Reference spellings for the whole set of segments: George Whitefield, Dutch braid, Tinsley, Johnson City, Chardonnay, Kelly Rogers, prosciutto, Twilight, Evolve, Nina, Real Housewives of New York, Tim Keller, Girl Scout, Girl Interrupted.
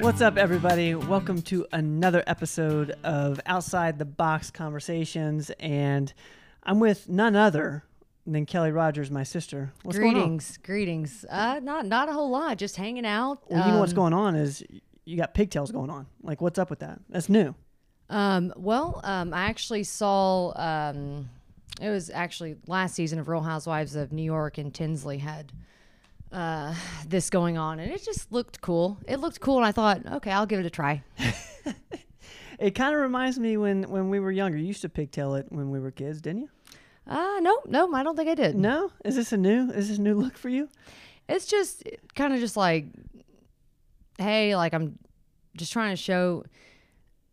What's up, everybody? Welcome to another episode of Outside the Box Conversations, and I'm with none other than Kelly Rogers, my sister. What's going on? Greetings. Not a whole lot, just hanging out. Well, you know what's going on is you got pigtails going on. Like, what's up with that? That's new. I actually saw, it was actually last season of Real Housewives of New York, and Tinsley had this going on, and it just looked cool. It looked cool, and I thought, okay, I'll give it a try. It kind of reminds me when we were younger. You used to pigtail it when we were kids, didn't you? No, I don't think I did. No? Is this a new look for you? It's just kind of just like, hey, like I'm just trying to show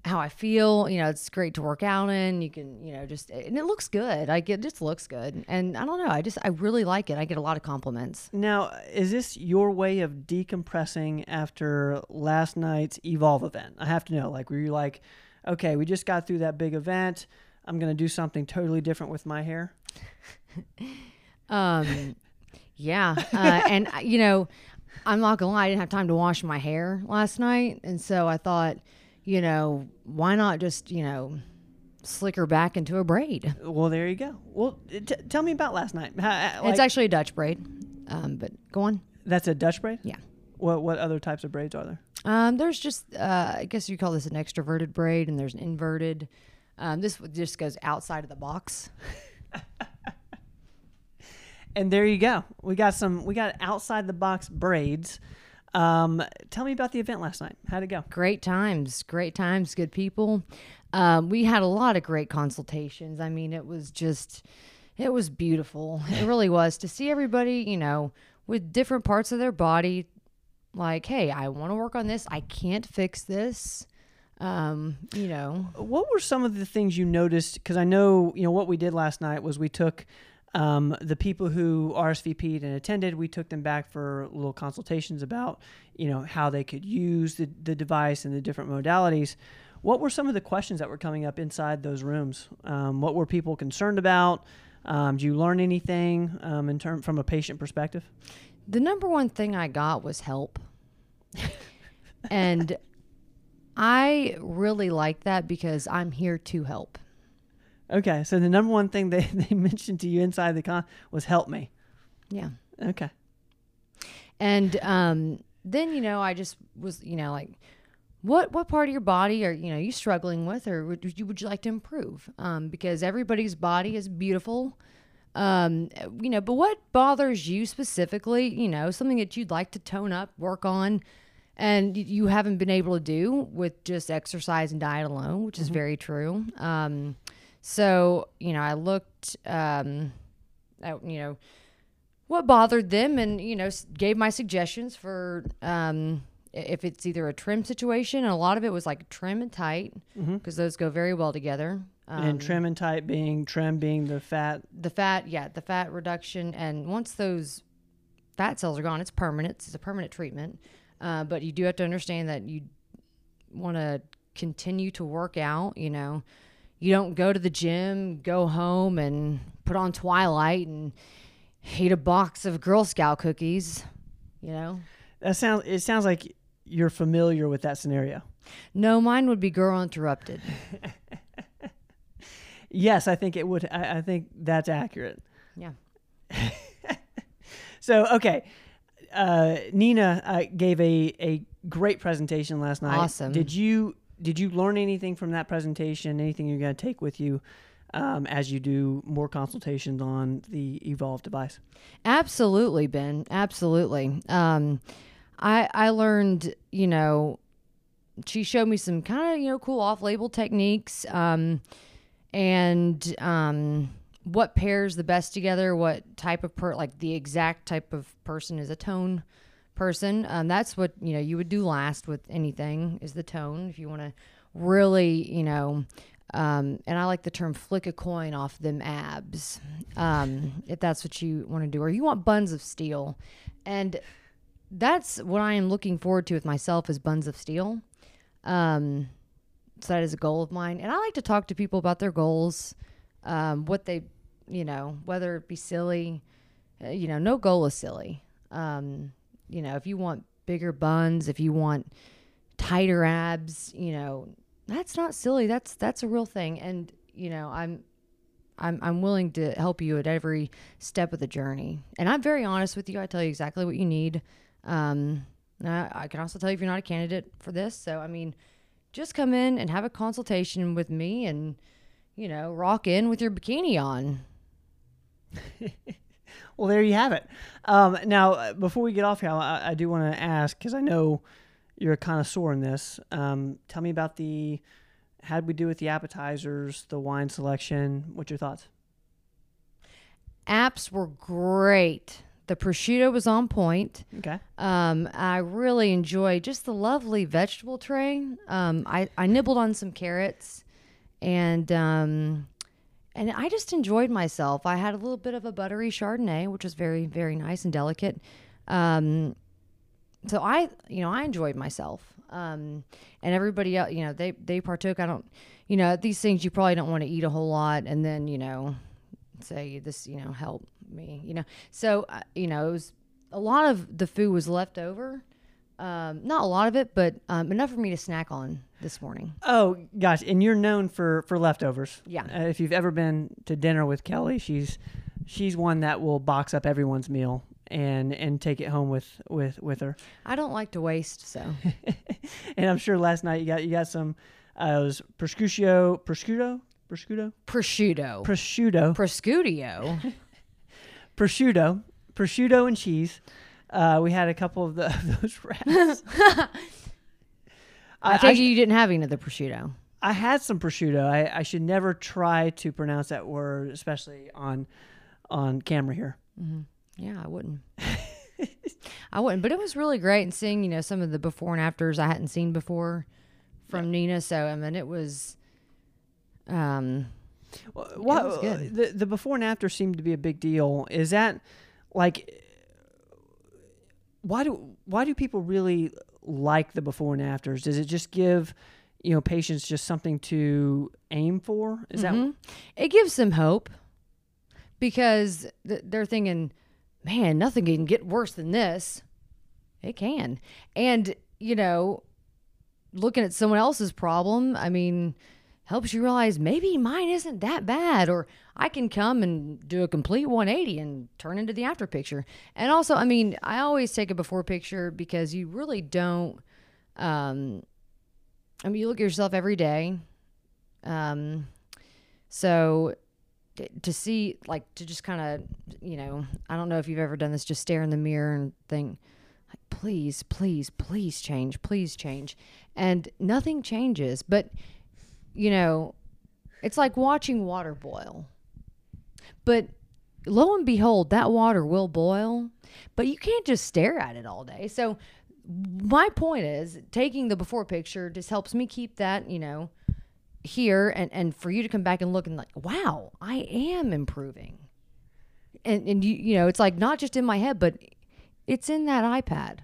how I feel. You know, it's great to work out in. You can, you know, just, and it looks good. Like, it just looks good. And I don't know. I really like it. I get a lot of compliments. Now, is this your way of decompressing after last night's Evolve event? I have to know, like, were you like, okay, we just got through that big event, I'm going to do something totally different with my hair? Yeah. And, you know, I'm not going to lie, I didn't have time to wash my hair last night. And so I thought, you know, why not just, you know, slick her back into a braid? Well, there you go. Well, tell me about last night. It's actually a Dutch braid, but go on. That's a Dutch braid? Yeah. What other types of braids are there? There's just, I guess you call this an extroverted braid, and there's an inverted. This just goes outside of the box. And there you go. We got outside the box braids. Tell me about the event last night. How'd it go? Great times, good people. We had a lot of great consultations. I mean, it was beautiful. It really was, to see everybody, you know, with different parts of their body. Like, hey, I want to work on this. I can't fix this. You know, what were some of the things you noticed? Because I know, you know, what we did last night was we took the people who RSVP'd and attended, we took them back for little consultations about, you know, how they could use the device and the different modalities. What were some of the questions that were coming up inside those rooms? What were people concerned about? Did you learn anything from a patient perspective? The number one thing I got was help. And I really like that, because I'm here to help. Okay. So the number one thing they mentioned to you inside the con was help me. Yeah. Okay. And then, you know, I just was, you know, like, what part of your body are, you know, you struggling with, or would you like to improve? Because everybody's body is beautiful. You know, but what bothers you specifically, you know, something that you'd like to tone up, work on, and you haven't been able to do with just exercise and diet alone, which is very true. So, you know, I looked at, you know, what bothered them, and, you know, gave my suggestions for if it's either a trim situation, and a lot of it was like trim and tight, because those go very well together. And trim and tight being, trim being the fat. The fat reduction. And once those fat cells are gone, it's permanent. It's a permanent treatment. But you do have to understand that you want to continue to work out. You know, you don't go to the gym, go home and put on Twilight and eat a box of Girl Scout cookies. You know, it sounds like you're familiar with that scenario. No, mine would be Girl Interrupted. Yes, I think it would. I think that's accurate. Yeah. So, okay. Nina gave a great presentation last night. Awesome. Did you learn anything from that presentation? Anything you're going to take with you as you do more consultations on the Evolve device? Absolutely, Ben. Absolutely. I learned, you know, she showed me some kind of, you know, cool off-label techniques what pairs the best together, what type of the exact type of person is a tone person. That's what, you know, you would do last with anything, is the tone. If you want to really, you know, and I like the term flick a coin off them abs, if that's what you want to do, or you want buns of steel. And that's what I am looking forward to with myself, is buns of steel. So that is a goal of mine. And I like to talk to people about their goals, what they, you know, whether it be silly, you know, no goal is silly. You know, if you want bigger buns, if you want tighter abs, you know, that's not silly. That's a real thing. And, you know, I'm willing to help you at every step of the journey. And I'm very honest with you. I tell you exactly what you need. I can also tell you if you're not a candidate for this. So, I mean, just come in and have a consultation with me and, you know, rock in with your bikini on. Well, there you have it. Now, before we get off here, I do want to ask, because I know you're a connoisseur in this. Tell me about how did we do with the appetizers, the wine selection? What's your thoughts? Apps were great. The prosciutto was on point. Okay. I really enjoy just the lovely vegetable tray. I nibbled on some carrots, and I just enjoyed myself. I had a little bit of a buttery Chardonnay, which was very, very nice and delicate. So I enjoyed myself. And everybody else, you know, they partook. I don't, you know, these things you probably don't want to eat a whole lot, and then, you know, say this, you know, help me, you know. So, you know, it was a lot of the food was left over. Not a lot of it, but enough for me to snack on this morning. Oh, gosh. And you're known for leftovers. Yeah. If you've ever been to dinner with Kelly, she's one that will box up everyone's meal and take it home with her. I don't like to waste, so. And I'm sure last night you got some, it was prosciutto and cheese. We had a couple of those wraps. I take it you didn't have any of the prosciutto. I had some prosciutto. I should never try to pronounce that word, especially on camera here. Mm-hmm. Yeah, I wouldn't. I wouldn't. But it was really great, and seeing, you know, some of the before and afters I hadn't seen before from Nina. So, I mean, it was. It was good. The before and after seemed to be a big deal. Is that like? Why do people really like the before and afters? Does it just give, you know, patients just something to aim for? Is mm-hmm. that it gives them hope, because they're thinking, man, nothing can get worse than this. It can. And, you know, looking at someone else's problem, I mean, helps you realize maybe mine isn't that bad, or I can come and do a complete 180 and turn into the after picture. And also, I mean, I always take a before picture, because you really don't, I mean, you look at yourself every day. So to see, like, to just kind of, you know, I don't know if you've ever done this, just stare in the mirror and think, like, please, please, please change, please change. And nothing changes, but, you know, it's like watching water boil. But lo and behold, that water will boil, but you can't just stare at it all day. So my point is, taking the before picture just helps me keep that, you know, here, and for you to come back and look and like, wow, I am improving. And you know, it's like not just in my head, but it's in that iPad.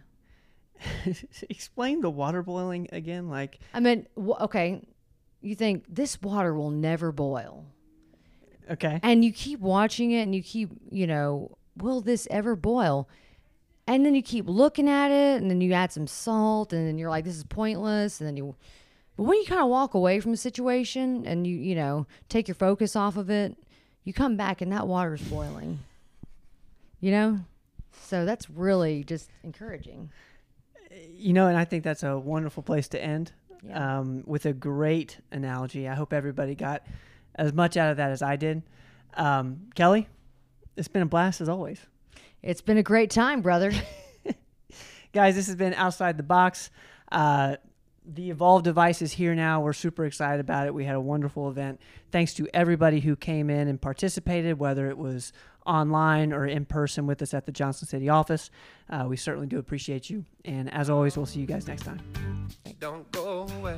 Explain the water boiling again. Like, I mean, okay. You think this water will never boil. Okay. And you keep watching it, and you keep, you know, will this ever boil? And then you keep looking at it, and then you add some salt, and then you're like, this is pointless. And then but when you kind of walk away from the situation and you know, take your focus off of it, you come back and that water's boiling, you know? So that's really just encouraging. You know, and I think that's a wonderful place to end. Yeah. With a great analogy. I hope everybody got as much out of that as I did. Kelly, it's been a blast as always. It's been a great time, brother. Guys, this has been Outside the Box. The Evolve device is here now. We're super excited about it. We had a wonderful event. Thanks to everybody who came in and participated, whether it was online or in person with us at the Johnson City office. We certainly do appreciate you. And as always, we'll see you guys next time. Don't go away.